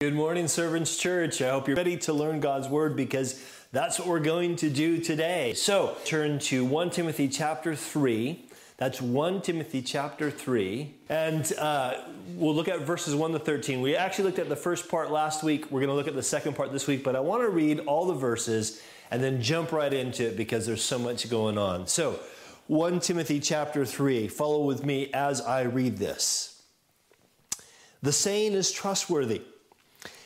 Good morning, Servants Church. I hope you're ready to learn God's Word because that's what we're going to do today. So, turn to 1 Timothy chapter 3. That's 1 Timothy chapter 3. And we'll look at verses 1 to 13. We actually looked at the first part last week. We're going to look at the second part this week. But I want to read all the verses and then jump right into it because there's so much going on. So, 1 Timothy chapter 3. Follow with me as I read this. The saying is trustworthy.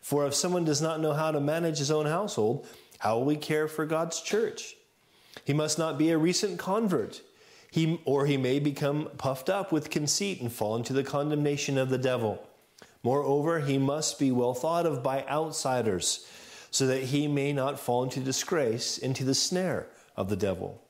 For if someone does not know how to manage his own household, how will we care for God's church? He must not be a recent convert, or he may become puffed up with conceit and fall into the condemnation of the devil. Moreover, he must be well thought of by outsiders, so that he may not fall into disgrace, into the snare of the devil.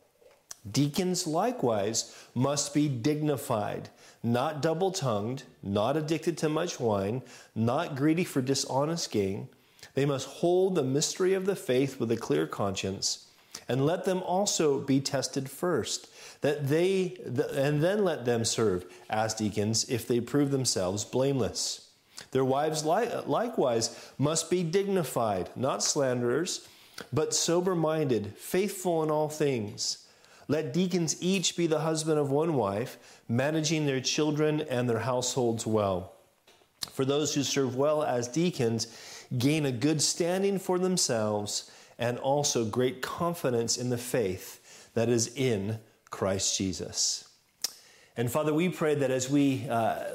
Deacons likewise must be dignified, not double-tongued, not addicted to much wine, not greedy for dishonest gain. They must hold the mystery of the faith with a clear conscience, and let them also be tested first, and then let them serve as deacons if they prove themselves blameless. Their wives likewise must be dignified, not slanderers, but sober-minded, faithful in all things. Let deacons each be the husband of one wife, managing their children and their households well. For those who serve well as deacons gain a good standing for themselves and also great confidence in the faith that is in Christ Jesus. And Father, we pray that as we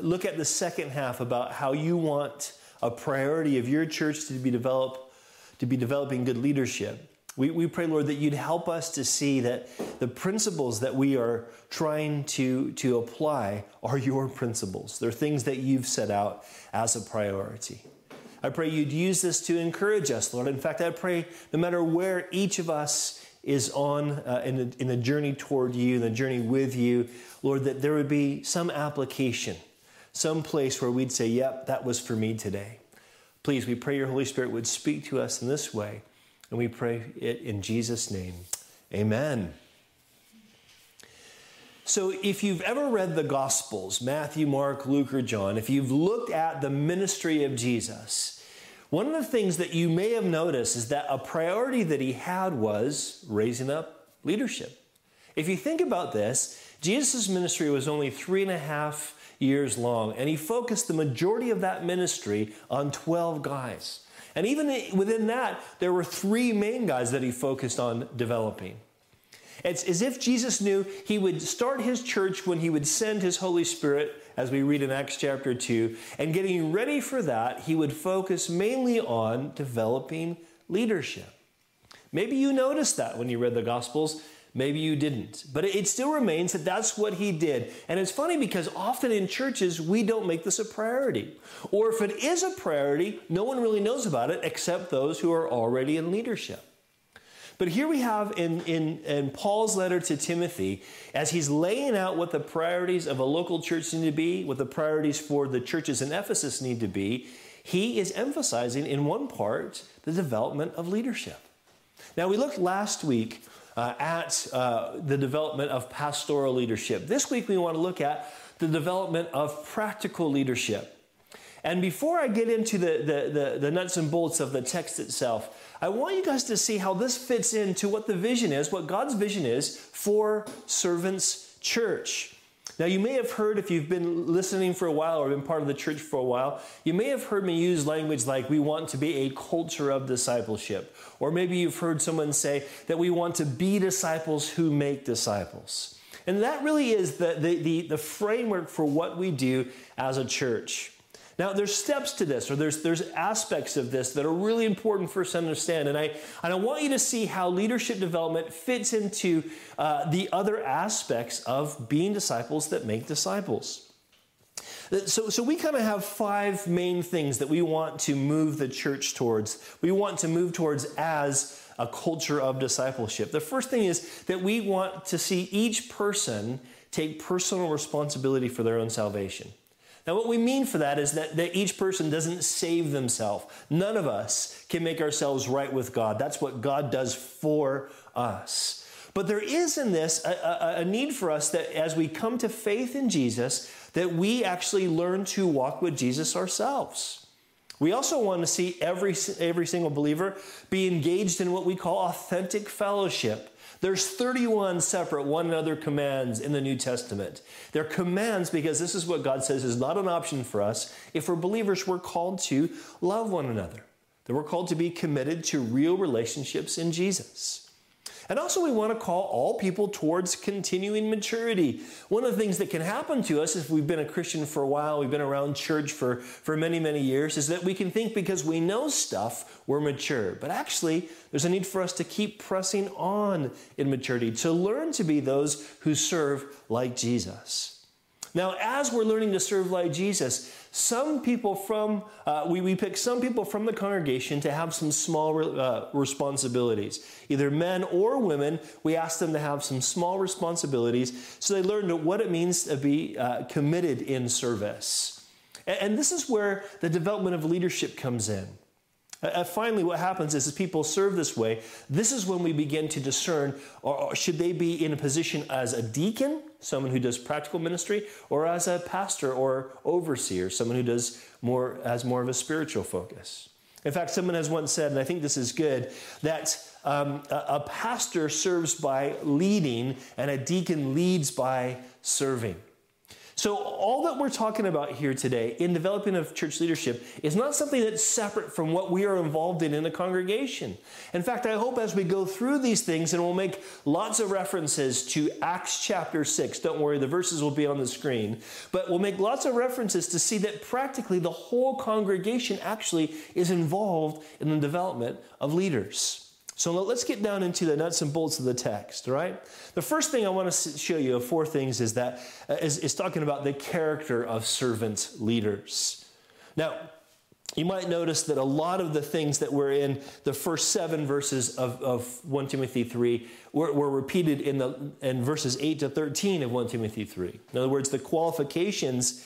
look at the second half about how you want a priority of your church to be developing good leadership, we pray, Lord, that you'd help us to see that the principles that we are trying to apply are your principles. They're things that you've set out as a priority. I pray you'd use this to encourage us, Lord. In fact, I pray no matter where each of us is on in the journey toward you, in the journey with you, Lord, that there would be some application, some place where we'd say, yep, that was for me today. Please, we pray your Holy Spirit would speak to us in this way. And we pray it in Jesus' name. Amen. So if you've ever read the Gospels, Matthew, Mark, Luke, or John, if you've looked at the ministry of Jesus, one of the things that you may have noticed is that a priority that he had was raising up leadership. If you think about this, Jesus' ministry was only 3.5 years long, and he focused the majority of that ministry on 12 guys. And even within that, there were 3 main guys that he focused on developing. It's as if Jesus knew he would start his church when he would send his Holy Spirit, as we read in Acts chapter 2. And getting ready for that, he would focus mainly on developing leadership. Maybe you noticed that when you read the Gospels. Maybe you didn't. But it still remains that that's what he did. And it's funny because often in churches, we don't make this a priority. Or if it is a priority, no one really knows about it except those who are already in leadership. But here we have in Paul's letter to Timothy, as he's laying out what the priorities of a local church need to be, what the priorities for the churches in Ephesus need to be, he is emphasizing in one part the development of leadership. Now, we looked last week at the development of pastoral leadership. This week we want to look at the development of practical leadership. And before I get into the nuts and bolts of the text itself, I want you guys to see how this fits into what the vision is, what God's vision is for Servants Church. Now, you may have heard, if you've been listening for a while or been part of the church for a while, you may have heard me use language like we want to be a culture of discipleship. Or maybe you've heard someone say that we want to be disciples who make disciples. And that really is the framework for what we do as a church. Now, there's steps to this, or there's aspects of this that are really important for us to understand. And I want you to see how leadership development fits into the other aspects of being disciples that make disciples. So we kind of have five main things that we want to move the church towards. We want to move towards as a culture of discipleship. The first thing is that we want to see each person take personal responsibility for their own salvation. Now, what we mean for that is that each person doesn't save themselves. None of us can make ourselves right with God. That's what God does for us. But there is in this a need for us that as we come to faith in Jesus, that we actually learn to walk with Jesus ourselves. We also want to see every single believer be engaged in what we call authentic fellowship. There's 31 separate one another commands in the New Testament. They're commands because this is what God says is not an option for us. If we're believers, we're called to love one another. That we're called to be committed to real relationships in Jesus. And also we want to call all people towards continuing maturity. One of the things that can happen to us if we've been a Christian for a while, we've been around church for many, many years, is that we can think because we know stuff, we're mature. But actually, there's a need for us to keep pressing on in maturity, to learn to be those who serve like Jesus. Now, as we're learning to serve like Jesus, some people from, we pick some people from the congregation to have some small responsibilities. Either men or women, we ask them to have some small responsibilities so they learn what it means to be committed in service. And this is where the development of leadership comes in. Finally, what happens is as people serve this way, this is when we begin to discern, or should they be in a position as a deacon, someone who does practical ministry, or as a pastor or overseer, someone who does more of a spiritual focus. In fact, someone has once said, and I think this is good, that a pastor serves by leading and a deacon leads by serving. So all that we're talking about here today in developing of church leadership is not something that's separate from what we are involved in a congregation. In fact, I hope as we go through these things, and we'll make lots of references to Acts chapter 6. Don't worry, the verses will be on the screen. But we'll make lots of references to see that practically the whole congregation actually is involved in the development of leaders. So let's get down into the nuts and bolts of the text, all right? The first thing I want to show you of four things is that is talking about the character of servant leaders. Now, you might notice that a lot of the things that were in the first 7 verses of 1 Timothy 3 were repeated in verses 8 to 13 of 1 Timothy 3. In other words, the qualifications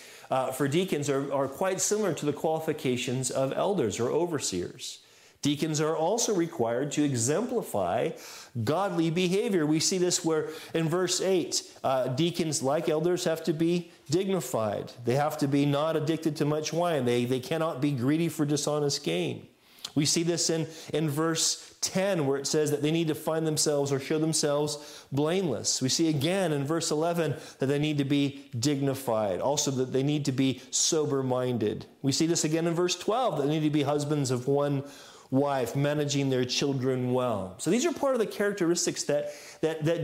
for deacons are quite similar to the qualifications of elders or overseers. Deacons are also required to exemplify godly behavior. We see this where in verse 8, deacons, like elders, have to be dignified. They have to be not addicted to much wine. They cannot be greedy for dishonest gain. We see this in verse 10 where it says that they need to find themselves or show themselves blameless. We see again in verse 11 that they need to be dignified, also that they need to be sober-minded. We see this again in verse 12, that they need to be husbands of one wife, managing their children well. So these are part of the characteristics that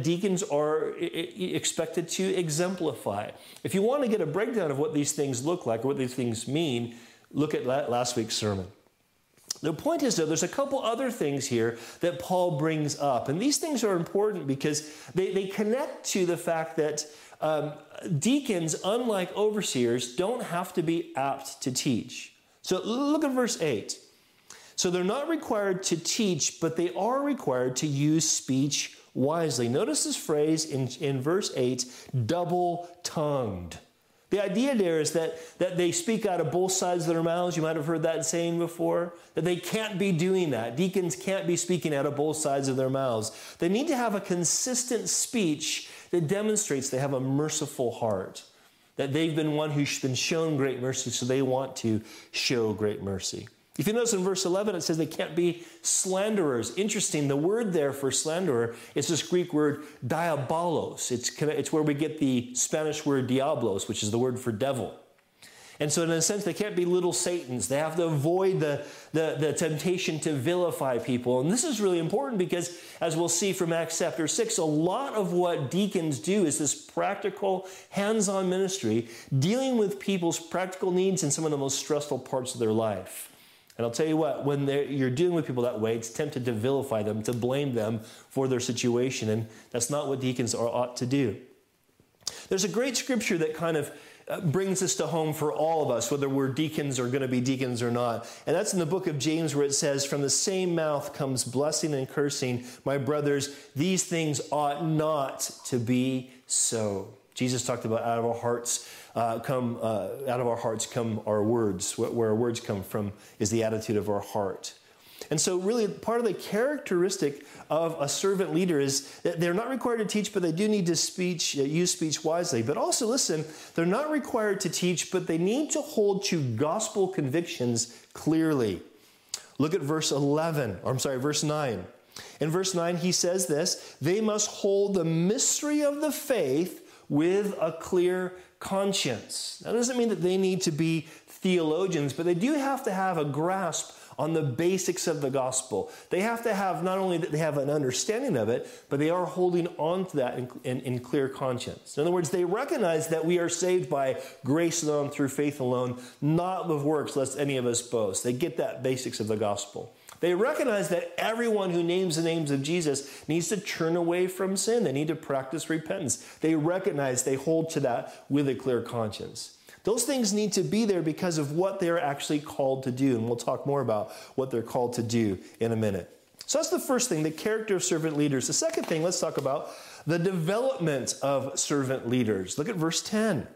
deacons are expected to exemplify. If you want to get a breakdown of what these things look like or what these things mean, look at last week's sermon. The point is, though, there's a couple other things here that Paul brings up. And these things are important because they connect to the fact that deacons, unlike overseers, don't have to be apt to teach. So look at verse 8. So they're not required to teach, but they are required to use speech wisely. Notice this phrase in verse 8, double-tongued. The idea there is that they speak out of both sides of their mouths. You might have heard that saying before, that they can't be doing that. Deacons can't be speaking out of both sides of their mouths. They need to have a consistent speech that demonstrates they have a merciful heart, that they've been one who's been shown great mercy, so they want to show great mercy. If you notice in verse 11, it says they can't be slanderers. Interesting, the word there for slanderer is this Greek word diabolos. It's where we get the Spanish word diablos, which is the word for devil. And so in a sense, they can't be little Satans. They have to avoid the temptation to vilify people. And this is really important because, as we'll see from Acts chapter 6, a lot of what deacons do is this practical, hands-on ministry, dealing with people's practical needs in some of the most stressful parts of their life. And I'll tell you what, when you're dealing with people that way, it's tempted to vilify them, to blame them for their situation. And that's not what deacons ought to do. There's a great scripture that kind of brings this to home for all of us, whether we're deacons or going to be deacons or not. And that's in the book of James where it says, from the same mouth comes blessing and cursing. My brothers, these things ought not to be so. Jesus talked about out of our hearts come our words. Where our words come from is the attitude of our heart. And so really part of the characteristic of a servant leader is that they're not required to teach, but they do need to use speech wisely. But also, listen, they're not required to teach, but they need to hold to gospel convictions clearly. Look at verse 9. In verse 9, he says this, they must hold the mystery of the faith with a clear conscience. That doesn't mean that they need to be theologians, but they do have to have a grasp on the basics of the gospel. They have to have, not only that they have an understanding of it, but they are holding on to that in clear conscience. In other words, they recognize that we are saved by grace alone, through faith alone, not with works, lest any of us boast. They get that basics of the gospel. They recognize that everyone who names the names of Jesus needs to turn away from sin. They need to practice repentance. They recognize, they hold to that with a clear conscience. Those things need to be there because of what they're actually called to do. And we'll talk more about what they're called to do in a minute. So that's the first thing, the character of servant leaders. The second thing, let's talk about the development of servant leaders. Look at verse 10.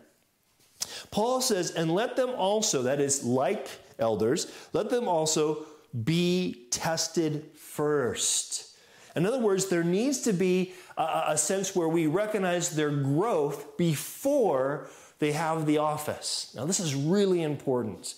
Paul says, and let them also, that is like elders, let them also be tested first. In other words, there needs to be a sense where we recognize their growth before they have the office. Now, this is really important.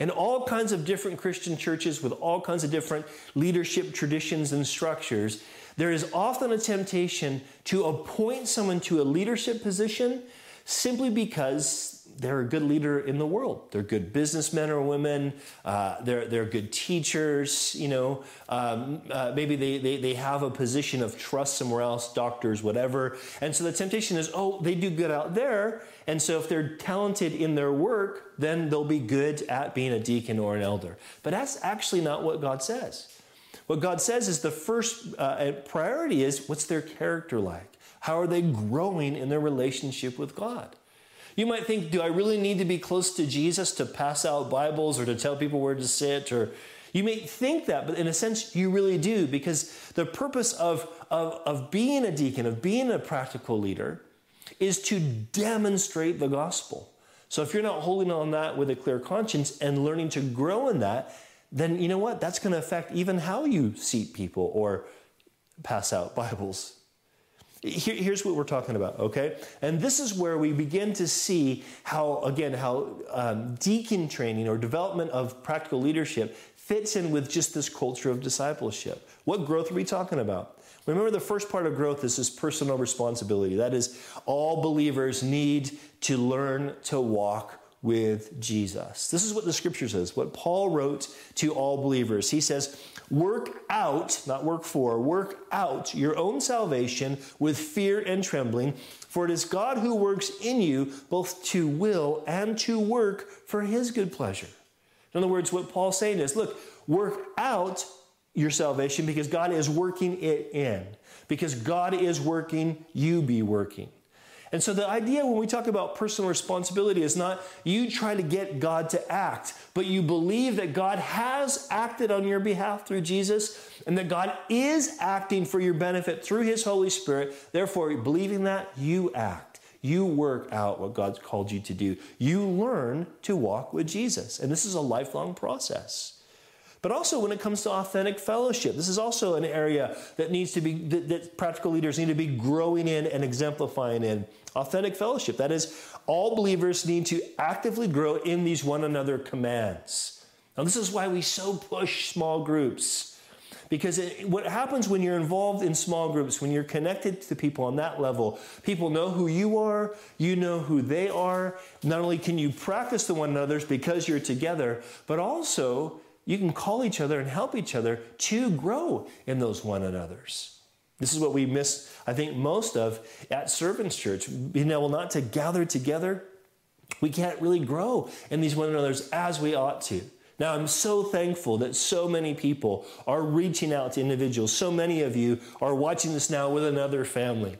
In all kinds of different Christian churches with all kinds of different leadership traditions and structures, there is often a temptation to appoint someone to a leadership position simply because they're a good leader in the world. They're good businessmen or women. They're good teachers. Maybe they have a position of trust somewhere else, doctors, whatever. And so the temptation is, oh, they do good out there. And so if they're talented in their work, then they'll be good at being a deacon or an elder. But that's actually not what God says. What God says is the first priority is, what's their character like? How are they growing in their relationship with God? You might think, do I really need to be close to Jesus to pass out Bibles or to tell people where to sit? Or you may think that, but in a sense, you really do, because the purpose of being a deacon, of being a practical leader, is to demonstrate the gospel. So if you're not holding on that with a clear conscience and learning to grow in that, then you know what? That's going to affect even how you seat people or pass out Bibles. Here's what we're talking about, okay? And this is where we begin to see how deacon training or development of practical leadership fits in with just this culture of discipleship. What growth are we talking about? Remember, the first part of growth is this personal responsibility. That is, all believers need to learn to walk with Jesus. This is what the scripture says, what Paul wrote to all believers. He says, work out, not work for, work out your own salvation with fear and trembling, for it is God who works in you both to will and to work for his good pleasure. In other words, what Paul's saying is, look, work out your salvation because God is working it in. Because God is working, you be working. And so the idea when we talk about personal responsibility is not you try to get God to act, but you believe that God has acted on your behalf through Jesus and that God is acting for your benefit through his Holy Spirit. Therefore, believing that, you act. You work out what God's called you to do. You learn to walk with Jesus. And this is a lifelong process. But also when it comes to authentic fellowship, this is also an area that needs to be, that practical leaders need to be growing in and exemplifying in. Authentic fellowship, that is, all believers need to actively grow in these one another commands. Now, this is why we so push small groups. Because what happens when you're involved in small groups, when you're connected to people on that level, people know who you are, you know who they are. Not only can you practice the one another's because you're together, but also you can call each other and help each other to grow in those one another's. This is what we miss, I think, most of at Servants Church. Being able not to gather together, we can't really grow in these one another's as we ought to. Now, I'm so thankful that so many people are reaching out to individuals. So many of you are watching this now with another family.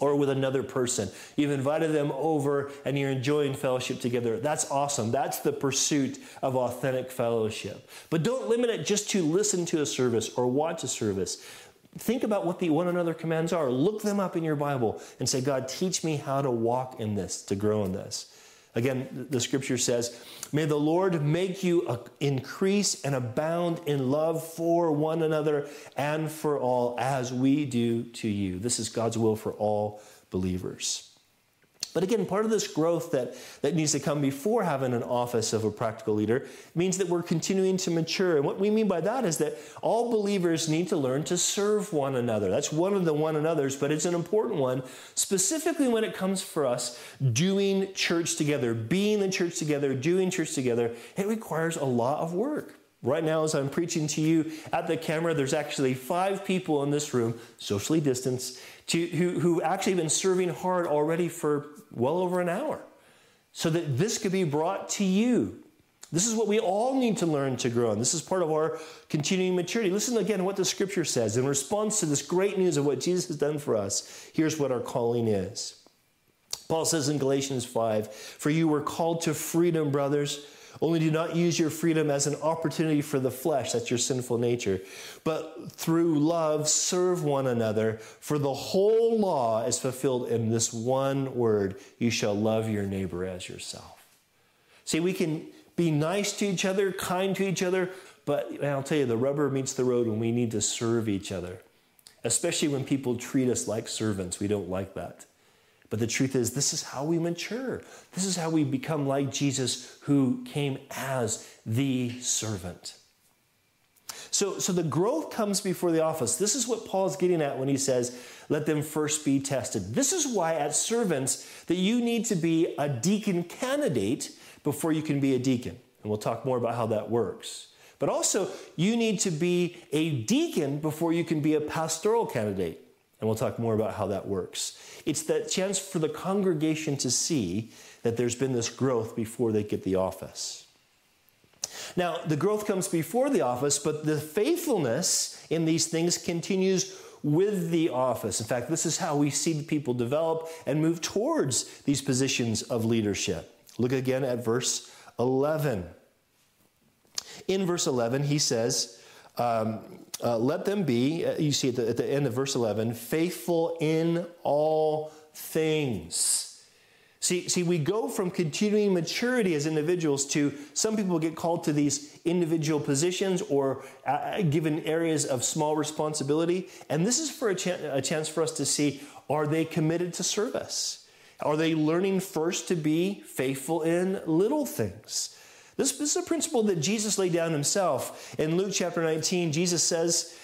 or with another person. You've invited them over and you're enjoying fellowship together. That's awesome. That's the pursuit of authentic fellowship. But don't limit it just to listen to a service or watch a service. Think about what the one another commands are. Look them up in your Bible and say, God, teach me how to walk in this, to grow in this. Again, the scripture says, may the Lord make you increase and abound in love for one another and for all as we do to you. This is God's will for all believers. But again, part of this growth that needs to come before having an office of a practical leader means that we're continuing to mature. And what we mean by that is that all believers need to learn to serve one another. That's one of the one another's, but it's an important one, specifically when it comes for us doing church together, being in church together, doing church together. It requires a lot of work. Right now, as I'm preaching to you at the camera, there's actually 5 people in this room, socially distanced, who've actually been serving hard already for well over an hour, so that this could be brought to you. This is what we all need to learn to grow in. This is part of our continuing maturity. Listen again to what the scripture says in response to this great news of what Jesus has done for us. Here's what our calling is. Paul says in Galatians 5, "For you were called to freedom, brothers. Only do not use your freedom as an opportunity for the flesh," that's your sinful nature, "but through love serve one another, for the whole law is fulfilled in this one word, you shall love your neighbor as yourself." See, we can be nice to each other, kind to each other, but I'll tell you, the rubber meets the road when we need to serve each other, especially when people treat us like servants. We don't like that. But the truth is, this is how we mature. This is how we become like Jesus, who came as the servant. So the growth comes before the office. This is what Paul's getting at when he says, let them first be tested. This is why at Servants that you need to be a deacon candidate before you can be a deacon. And we'll talk more about how that works. But also, you need to be a deacon before you can be a pastoral candidate. And we'll talk more about how that works. It's that chance for the congregation to see that there's been this growth before they get the office. Now, the growth comes before the office, but the faithfulness in these things continues with the office. In fact, this is how we see people develop and move towards these positions of leadership. Look again at verse 11. In verse 11, he says, let them be, you see at the end of verse 11, faithful in all things. See, we go from continuing maturity as individuals to some people get called to these individual positions or given areas of small responsibility. And this is for a chance for us to see, are they committed to service? Are they learning first to be faithful in little things? This is a principle that Jesus laid down himself. In Luke chapter 19, Jesus says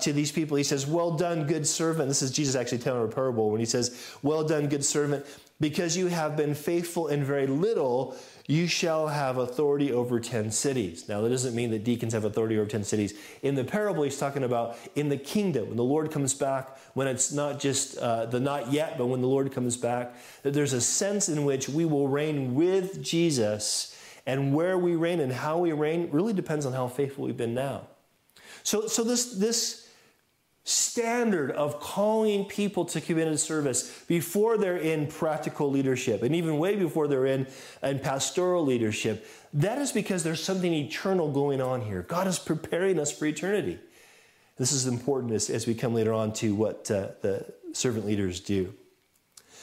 to these people, he says, well done, good servant. This is Jesus actually telling a parable when he says, well done, good servant, because you have been faithful in very little, you shall have authority over 10 cities. Now, that doesn't mean that deacons have authority over 10 cities. In the parable, he's talking about in the kingdom, when the Lord comes back, when it's not just the not yet, but when the Lord comes back, that there's a sense in which we will reign with Jesus. And where we reign and how we reign really depends on how faithful we've been now. So this standard of calling people to committed service before they're in practical leadership, and even way before they're in pastoral leadership, that is because there's something eternal going on here. God is preparing us for eternity. This is important as we come later on to what the servant leaders do.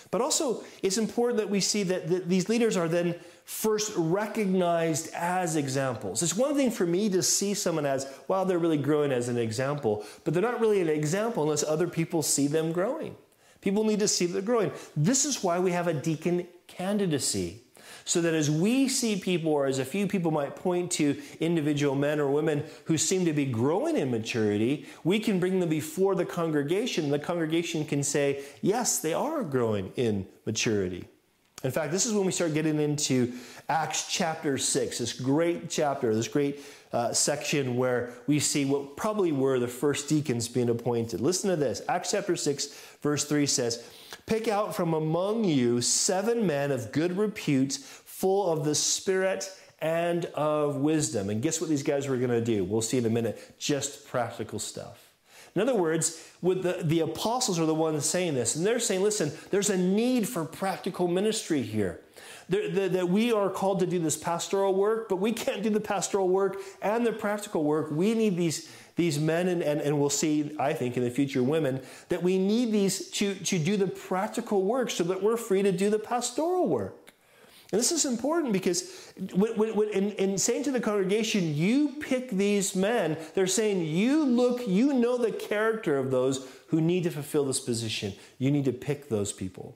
But also, it's important that we see that these leaders are then first recognized as examples. It's one thing for me to see someone as, wow, they're really growing as an example, but they're not really an example unless other people see them growing. People need to see they're growing. This is why we have a deacon candidacy, so that as we see people, or as a few people might point to individual men or women who seem to be growing in maturity, we can bring them before the congregation. The congregation can say, yes, they are growing in maturity. In fact, this is when we start getting into Acts chapter 6, this great chapter, this great section where we see what probably were the first deacons being appointed. Listen to this. Acts chapter 6, verse 3 says, "Pick out from among you 7 men of good repute, full of the Spirit and of wisdom." And guess what these guys were going to do? We'll see in a minute. Just practical stuff. In other words, with the apostles are the ones saying this, and they're saying, listen, there's a need for practical ministry here. That we are called to do this pastoral work, but we can't do the pastoral work and the practical work. We need these men, and we'll see, I think, in the future women, that we need these to do the practical work so that we're free to do the pastoral work. And this is important because in saying to the congregation, you pick these men, they're saying, you know the character of those who need to fulfill this position. You need to pick those people.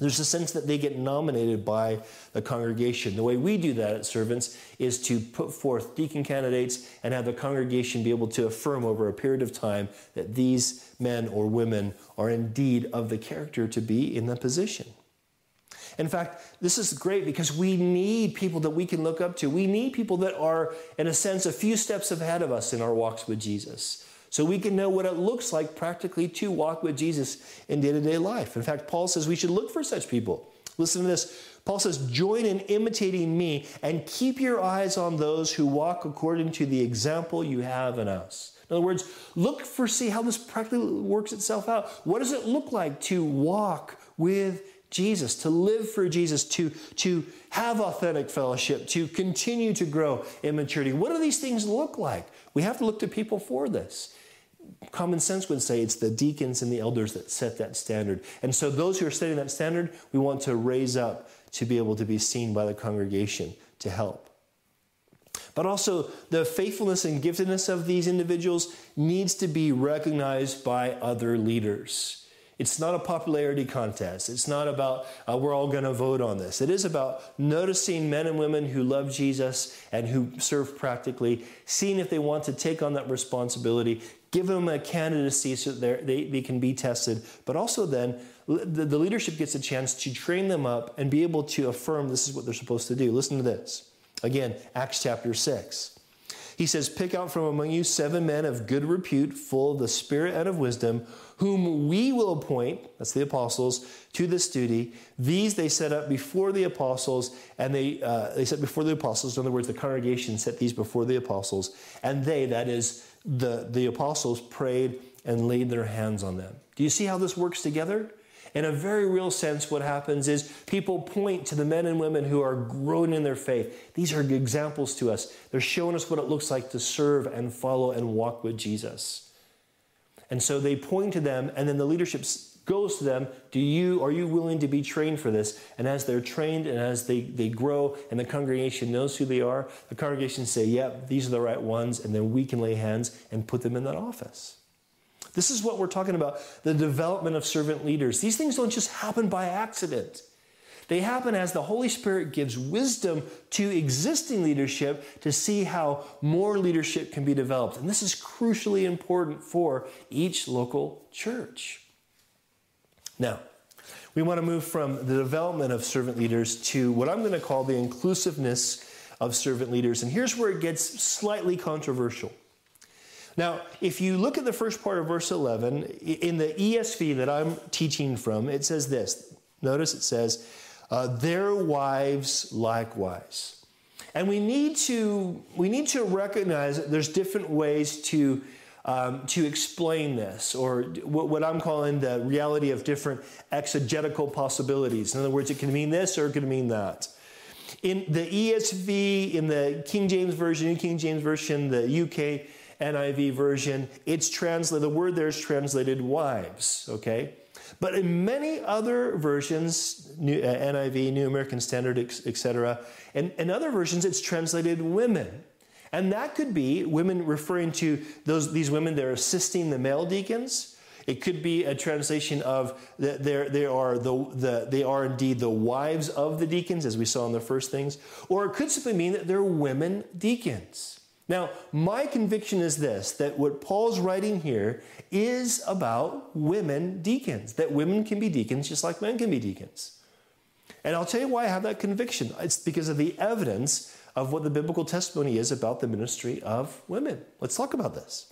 There's a sense that they get nominated by the congregation. The way we do that at Servants is to put forth deacon candidates and have the congregation be able to affirm over a period of time that these men or women are indeed of the character to be in that position. In fact, this is great because we need people that we can look up to. We need people that are, in a sense, a few steps ahead of us in our walks with Jesus, so we can know what it looks like practically to walk with Jesus in day-to-day life. In fact, Paul says we should look for such people. Listen to this. Paul says, join in imitating me and keep your eyes on those who walk according to the example you have in us. In other words, see how this practically works itself out. What does it look like to walk with Jesus, to live for Jesus, to have authentic fellowship, to continue to grow in maturity? What do these things look like? We have to look to people for this. Common sense would say it's the deacons and the elders that set that standard. And so those who are setting that standard, we want to raise up to be able to be seen by the congregation to help. But also the faithfulness and giftedness of these individuals needs to be recognized by other leaders. It's not a popularity contest. It's not about we're all going to vote on this. It is about noticing men and women who love Jesus and who serve practically, seeing if they want to take on that responsibility, give them a candidacy so that they can be tested. But also then the leadership gets a chance to train them up and be able to affirm this is what they're supposed to do. Listen to this. Again, Acts chapter 6. He says, pick out from among you 7 men of good repute, full of the Spirit and of wisdom, whom we will appoint, that's the apostles, to this duty. These they set up before the apostles, and they set before the apostles. In other words, the congregation set these before the apostles, and they, that is, the apostles, prayed and laid their hands on them. Do you see how this works together? In a very real sense, what happens is people point to the men and women who are growing in their faith. These are examples to us. They're showing us what it looks like to serve and follow and walk with Jesus. And so they point to them, and then the leadership goes to them. Are you willing to be trained for this? And as they're trained and as they grow and the congregation knows who they are, the congregation say, yep, these are the right ones, and then we can lay hands and put them in that office. This is what we're talking about, the development of servant leaders. These things don't just happen by accident. They happen as the Holy Spirit gives wisdom to existing leadership to see how more leadership can be developed. And this is crucially important for each local church. Now, we want to move from the development of servant leaders to what I'm going to call the inclusiveness of servant leaders. And here's where it gets slightly controversial. Now, if you look at the first part of verse 11, in the ESV that I'm teaching from, it says this. Notice it says, their wives likewise. And we need to recognize that there's different ways to explain this, or what I'm calling the reality of different exegetical possibilities. In other words, it can mean this or it can mean that. In the ESV, in the King James Version, New King James Version, the UK NIV version, it's translated, the word there is translated wives, okay? But in many other versions, NIV, New American Standard, etc., and in other versions, it's translated women. And that could be women referring to these women that are assisting the male deacons. It could be a translation of they are indeed the wives of the deacons, as we saw in the first things. Or it could simply mean that they're women deacons. Now, my conviction is this, that what Paul's writing here is about women deacons, that women can be deacons just like men can be deacons. And I'll tell you why I have that conviction. It's because of the evidence of what the biblical testimony is about the ministry of women. Let's talk about this.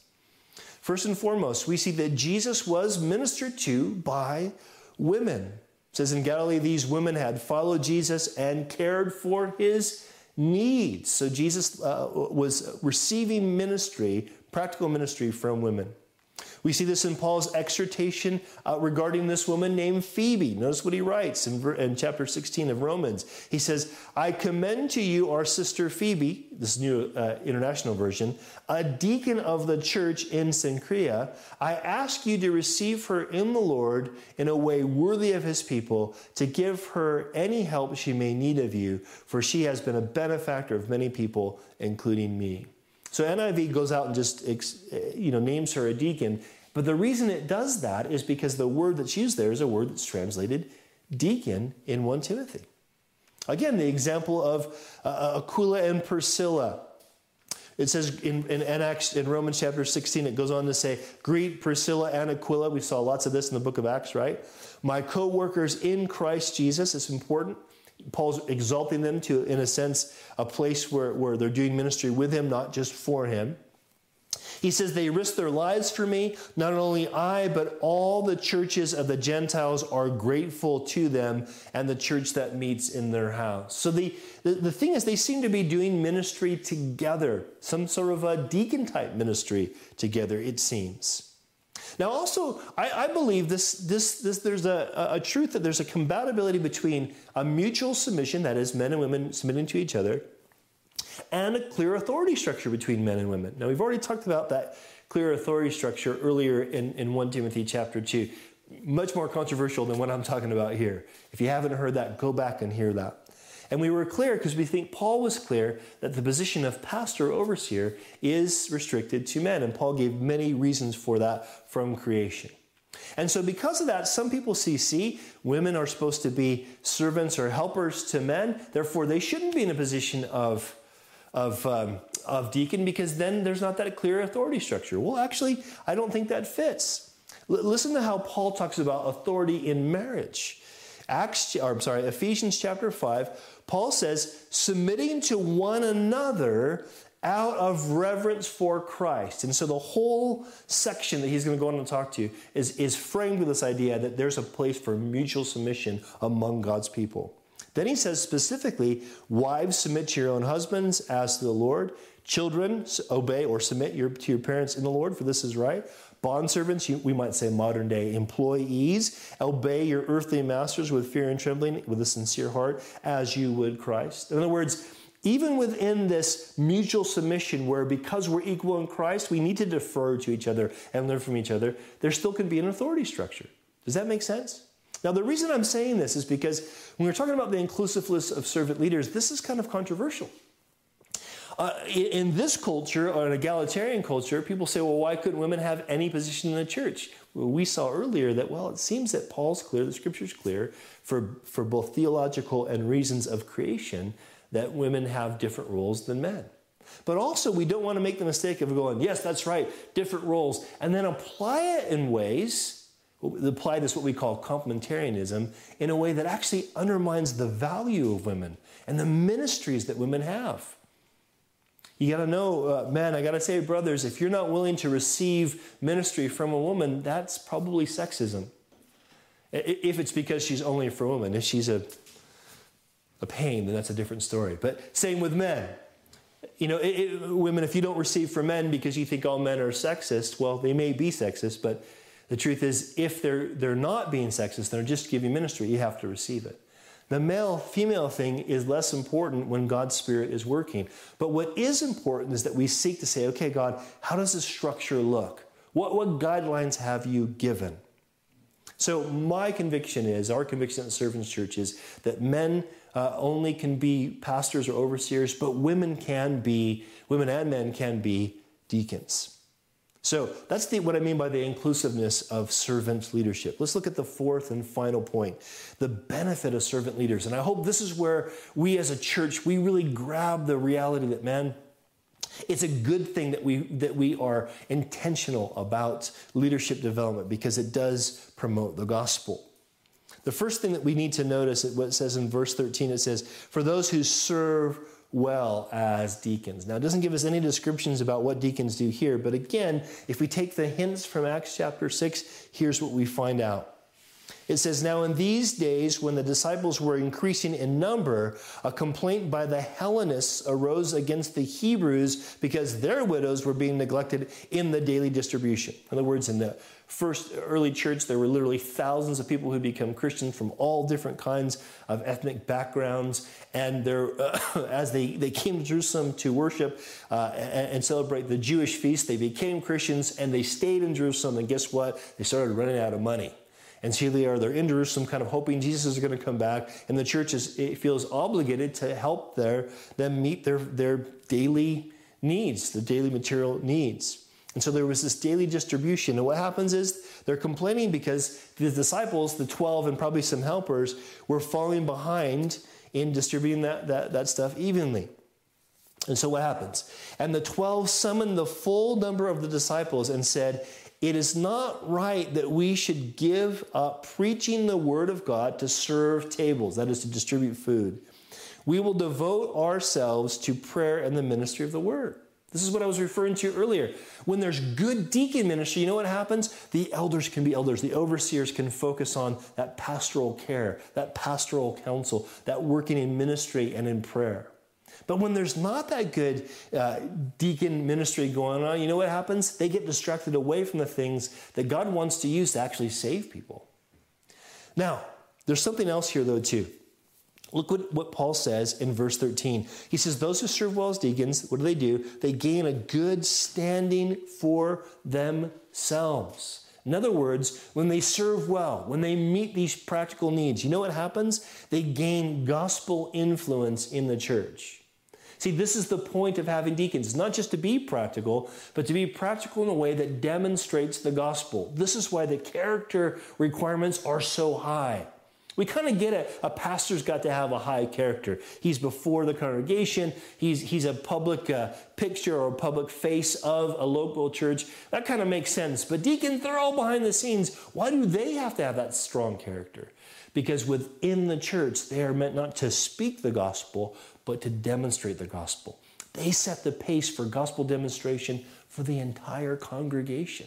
First and foremost, we see that Jesus was ministered to by women. It says in Galilee, these women had followed Jesus and cared for his needs. So Jesus was receiving ministry, practical ministry from women. We see this in Paul's exhortation regarding this woman named Phoebe. Notice what he writes in chapter 16 of Romans. He says, I commend to you our sister Phoebe, this New International Version, a deacon of the church in Cenchreae. I ask you to receive her in the Lord in a way worthy of his people, to give her any help she may need of you, for she has been a benefactor of many people, including me. So NIV goes out and just, names her a deacon. But the reason it does that is because the word that's used there is a word that's translated deacon in 1 Timothy. Again, the example of Aquila and Priscilla. It says in Romans chapter 16, it goes on to say, greet Priscilla and Aquila. We saw lots of this in the book of Acts, right? My co-workers in Christ Jesus. It's important. Paul's exalting them to, in a sense, a place where they're doing ministry with him, not just for him. He says, they risked their lives for me. Not only I, but all the churches of the Gentiles are grateful to them and the church that meets in their house. So the thing is, they seem to be doing ministry together, some sort of a deacon-type ministry together, it seems. Now, also, I believe there's a truth that there's a compatibility between a mutual submission, that is, men and women submitting to each other, and a clear authority structure between men and women. Now, we've already talked about that clear authority structure earlier in 1 Timothy chapter 2. Much more controversial than what I'm talking about here. If you haven't heard that, go back and hear that. And we were clear, because we think Paul was clear, that the position of pastor overseer is restricted to men. And Paul gave many reasons for that from creation. And so because of that, some people see women are supposed to be servants or helpers to men. Therefore, they shouldn't be in a position of deacon, because then there's not that clear authority structure. Well, actually, I don't think that fits. Listen to how Paul talks about authority in marriage. Ephesians chapter 5, Paul says, submitting to one another out of reverence for Christ. And so the whole section that he's going to go on and talk to is framed with this idea that there's a place for mutual submission among God's people. Then he says specifically, wives, submit to your own husbands as to the Lord. Children, obey or submit to your parents in the Lord, for this is right. Bondservants, we might say modern day employees, obey your earthly masters with fear and trembling, with a sincere heart, as you would Christ. In other words, even within this mutual submission where, because we're equal in Christ, we need to defer to each other and learn from each other, there still can be an authority structure. Does that make sense? Now, the reason I'm saying this is because when we're talking about the inclusive list of servant leaders, this is kind of controversial. In this culture, or an egalitarian culture, people say, well, why couldn't women have any position in the church? Well, we saw earlier that, well, it seems that Paul's clear, the Scripture's clear, for both theological and reasons of creation, that women have different roles than men. But also, we don't want to make the mistake of going, yes, that's right, different roles, and then apply it in ways, apply this what we call complementarianism, in a way that actually undermines the value of women and the ministries that women have. You got to know, I got to say, brothers, if you're not willing to receive ministry from a woman, that's probably sexism. If it's because she's only for women. If she's a pain, then that's a different story. But same with men. You know, women, if you don't receive from men because you think all men are sexist, well, they may be sexist, but the truth is, if they're not being sexist, they're just giving ministry, you have to receive it. The male-female thing is less important when God's Spirit is working. But what is important is that we seek to say, okay, God, how does this structure look? What guidelines have you given? So my conviction is, our conviction at Servants Church is that men only can be pastors or overseers, but women and men can be deacons. So that's what I mean by the inclusiveness of servant leadership. Let's look at the fourth and final point, the benefit of servant leaders. And I hope this is where we as a church, we really grab the reality that, man, it's a good thing that we are intentional about leadership development, because it does promote the gospel. The first thing that we need to notice is what it says in verse 13. It says, for those who serve well as deacons. Now, it doesn't give us any descriptions about what deacons do here, but again, if we take the hints from Acts chapter 6, here's what we find out. It says, now in these days when the disciples were increasing in number, a complaint by the Hellenists arose against the Hebrews because their widows were being neglected in the daily distribution. In other words, in the first early church, there were literally thousands of people who become Christians from all different kinds of ethnic backgrounds. And as they came to Jerusalem to worship and celebrate the Jewish feast, they became Christians and they stayed in Jerusalem. And guess what? They started running out of money. And so they are, they're in Jerusalem kind of hoping Jesus is going to come back. And the church feels obligated to help them meet their daily needs, the daily material needs. And so there was this daily distribution. And what happens is they're complaining because the disciples, the 12 and probably some helpers, were falling behind in distributing that stuff evenly. And so what happens? And the 12 summoned the full number of the disciples and said, it is not right that we should give up preaching the word of God to serve tables, that is to distribute food. We will devote ourselves to prayer and the ministry of the word. This is what I was referring to earlier. When there's good deacon ministry, you know what happens? The elders can be elders. The overseers can focus on that pastoral care, that pastoral counsel, that working in ministry and in prayer. But when there's not that good deacon ministry going on, you know what happens? They get distracted away from the things that God wants to use to actually save people. Now, there's something else here, though, too. Look what Paul says in verse 13. He says, those who serve well as deacons, what do? They gain a good standing for themselves. In other words, when they serve well, when they meet these practical needs, you know what happens? They gain gospel influence in the church. See, this is the point of having deacons. It's not just to be practical, but to be practical in a way that demonstrates the gospel. This is why the character requirements are so high. We kind of get it. A pastor's got to have a high character. He's before the congregation. He's a public picture or public face of a local church. That kind of makes sense. But deacons, they're all behind the scenes. Why do they have to have that strong character? Because within the church, they are meant not to speak the gospel, but to demonstrate the gospel. They set the pace for gospel demonstration for the entire congregation.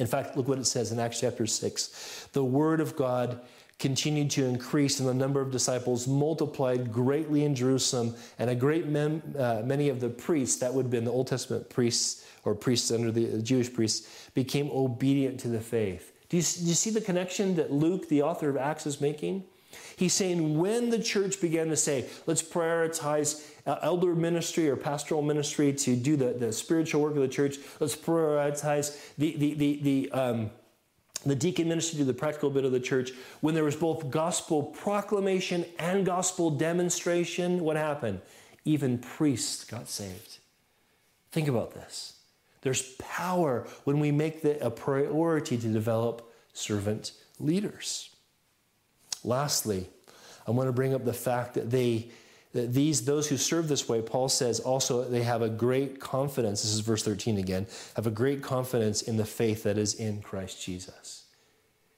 In fact, look what it says in Acts chapter 6. The word of God continued to increase, and the number of disciples multiplied greatly in Jerusalem, and a great many of the priests, that would have been the Old Testament priests, or priests under the Jewish priests, became obedient to the faith. Do you see the connection that Luke, the author of Acts, is making? He's saying when the church began to say, let's prioritize elder ministry or pastoral ministry to do the spiritual work of the church, let's prioritize the deacon ministry to the practical bit of the church, when there was both gospel proclamation and gospel demonstration, what happened? Even priests got saved. Think about this. There's power when we make it a priority to develop servant leaders. Lastly, I want to bring up the fact that those who serve this way, Paul says also they have a great confidence, this is verse 13 again, have a great confidence in the faith that is in Christ Jesus.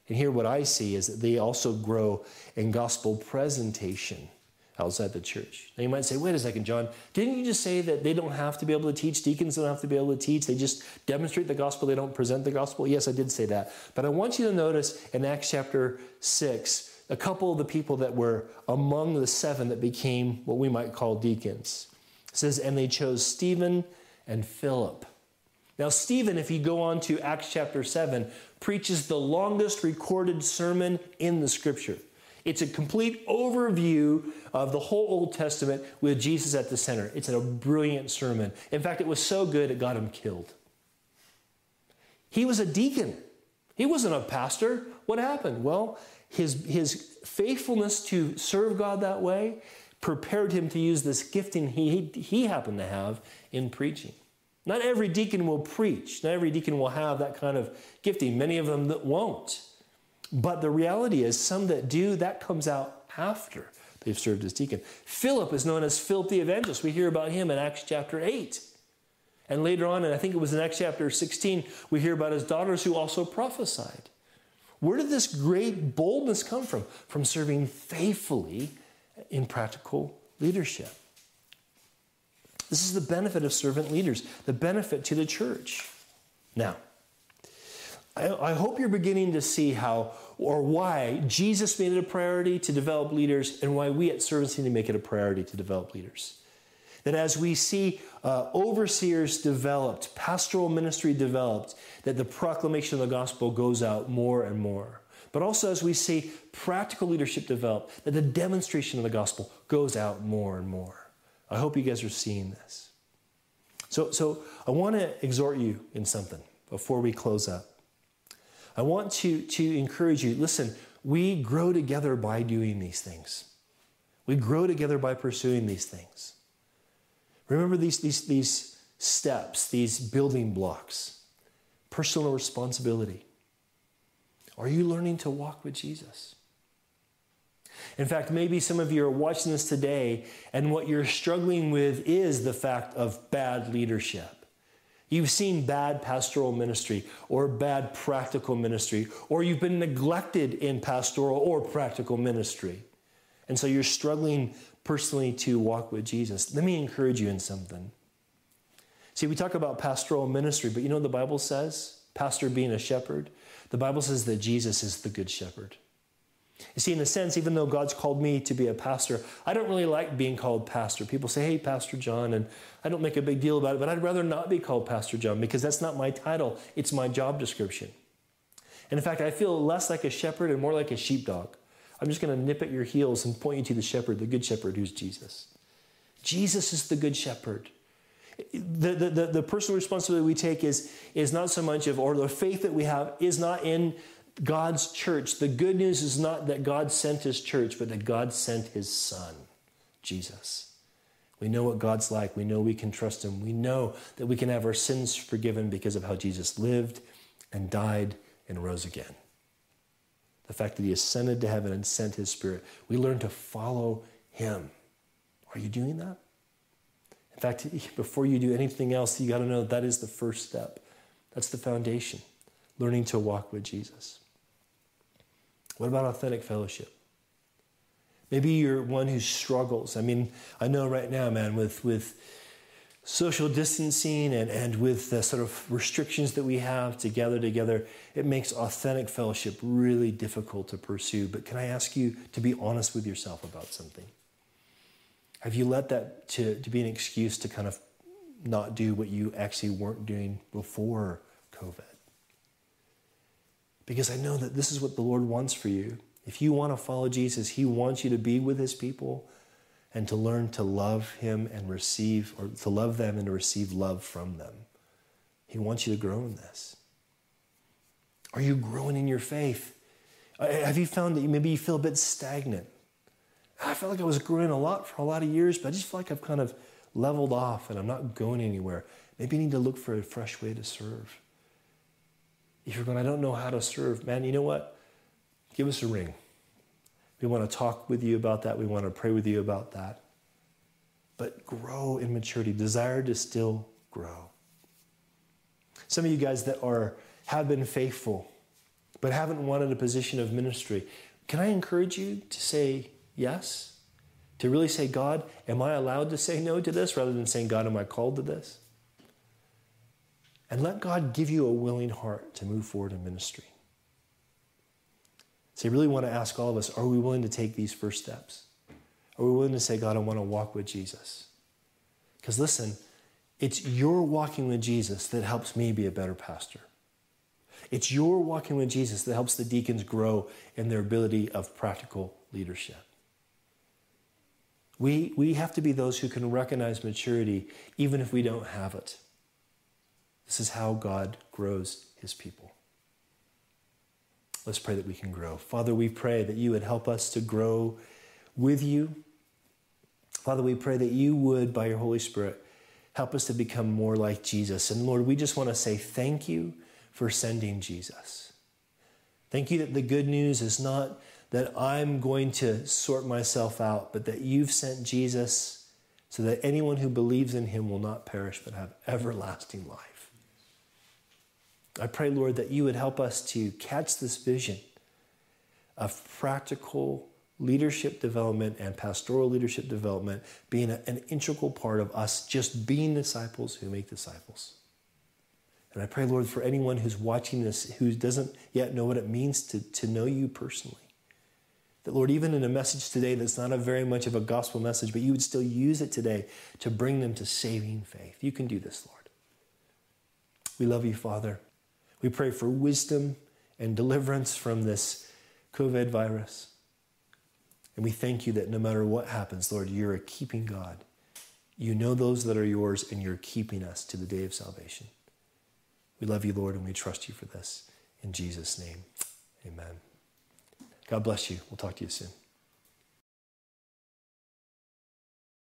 And here what I see is that they also grow in gospel presentation outside the church. Now you might say, wait a second, John, didn't you just say that they don't have to be able to teach, deacons don't have to be able to teach, they just demonstrate the gospel, they don't present the gospel? Yes, I did say that. But I want you to notice in Acts chapter 6, a couple of the people that were among the 7 that became what we might call deacons. It says, and they chose Stephen and Philip. Now, Stephen, if you go on to Acts chapter 7, preaches the longest recorded sermon in the scripture. It's a complete overview of the whole Old Testament with Jesus at the center. It's a brilliant sermon. In fact, it was so good it got him killed. He was a deacon. He wasn't a pastor. What happened? Well, his faithfulness to serve God that way prepared him to use this gifting he happened to have in preaching. Not every deacon will preach. Not every deacon will have that kind of gifting. Many of them that won't. But the reality is some that do, that comes out after they've served as deacon. Philip is known as Philip the Evangelist. We hear about him in Acts chapter 8. And later on, and I think it was in Acts chapter 16, we hear about his daughters who also prophesied. Where did this great boldness come from? From serving faithfully in practical leadership. This is the benefit of servant leaders, the benefit to the church. Now, I hope you're beginning to see how or why Jesus made it a priority to develop leaders and why we at Servants need to make it a priority to develop leaders. That as we see overseers developed, pastoral ministry developed, that the proclamation of the gospel goes out more and more. But also as we see practical leadership developed, that the demonstration of the gospel goes out more and more. I hope you guys are seeing this. So I want to exhort you in something before we close up. I want to encourage you. Listen, we grow together by doing these things. We grow together by pursuing these things. Remember these steps, these building blocks. Personal responsibility. Are you learning to walk with Jesus? In fact, maybe some of you are watching this today and what you're struggling with is the fact of bad leadership. You've seen bad pastoral ministry or bad practical ministry, or you've been neglected in pastoral or practical ministry. And so you're struggling personally to walk with Jesus. Let me encourage you in something. See, we talk about pastoral ministry, but you know what the Bible says? Pastor being a shepherd. The Bible says that Jesus is the good shepherd. You see, in a sense, even though God's called me to be a pastor, I don't really like being called pastor. People say, hey, Pastor John, and I don't make a big deal about it, but I'd rather not be called Pastor John because that's not my title. It's my job description. And in fact, I feel less like a shepherd and more like a sheepdog. I'm just going to nip at your heels and point you to the shepherd, the good shepherd, who's Jesus. Jesus is the good shepherd. The personal responsibility we take is not so much of, or the faith that we have is not in God's church. The good news is not that God sent his church, but that God sent his son, Jesus. We know what God's like. We know we can trust him. We know that we can have our sins forgiven because of how Jesus lived and died and rose again. The fact that he ascended to heaven and sent his spirit. We learn to follow him. Are you doing that? In fact, before you do anything else, you got to know that is the first step. That's the foundation. Learning to walk with Jesus. What about authentic fellowship? Maybe you're one who struggles. I mean, I know right now, man, with social distancing and with the sort of restrictions that we have to gather together, it makes authentic fellowship really difficult to pursue. But can I ask you to be honest with yourself about something? Have you let that to be an excuse to kind of not do what you actually weren't doing before COVID? Because I know that this is what the Lord wants for you. If you want to follow Jesus, he wants you to be with his people and to learn to love him and receive, or to love them and to receive love from them. He wants you to grow in this. Are you growing in your faith? Have you found that maybe you feel a bit stagnant? I felt like I was growing a lot for a lot of years, but I just feel like I've kind of leveled off and I'm not going anywhere. Maybe you need to look for a fresh way to serve. If you're going, I don't know how to serve, man, you know what? Give us a ring. We want to talk with you about that. We want to pray with you about that. But grow in maturity. Desire to still grow. Some of you guys that have been faithful, but haven't wanted a position of ministry, can I encourage you to say yes? To really say, God, am I allowed to say no to this? Rather than saying, God, am I called to this? And let God give you a willing heart to move forward in ministry. So I really want to ask all of us, are we willing to take these first steps? Are we willing to say, God, I want to walk with Jesus? Because listen, it's your walking with Jesus that helps me be a better pastor. It's your walking with Jesus that helps the deacons grow in their ability of practical leadership. We have to be those who can recognize maturity even if we don't have it. This is how God grows his people. Let's pray that we can grow. Father, we pray that you would help us to grow with you. Father, we pray that you would, by your Holy Spirit, help us to become more like Jesus. And Lord, we just want to say thank you for sending Jesus. Thank you that the good news is not that I'm going to sort myself out, but that you've sent Jesus so that anyone who believes in him will not perish but have everlasting life. I pray, Lord, that you would help us to catch this vision of practical leadership development and pastoral leadership development being an integral part of us just being disciples who make disciples. And I pray, Lord, for anyone who's watching this who doesn't yet know what it means to know you personally. That, Lord, even in a message today that's not a very much of a gospel message, but you would still use it today to bring them to saving faith. You can do this, Lord. We love you, Father. We pray for wisdom and deliverance from this COVID virus. And we thank you that no matter what happens, Lord, you're a keeping God. You know those that are yours, and you're keeping us to the day of salvation. We love you, Lord, and we trust you for this. In Jesus' name, amen. God bless you. We'll talk to you soon.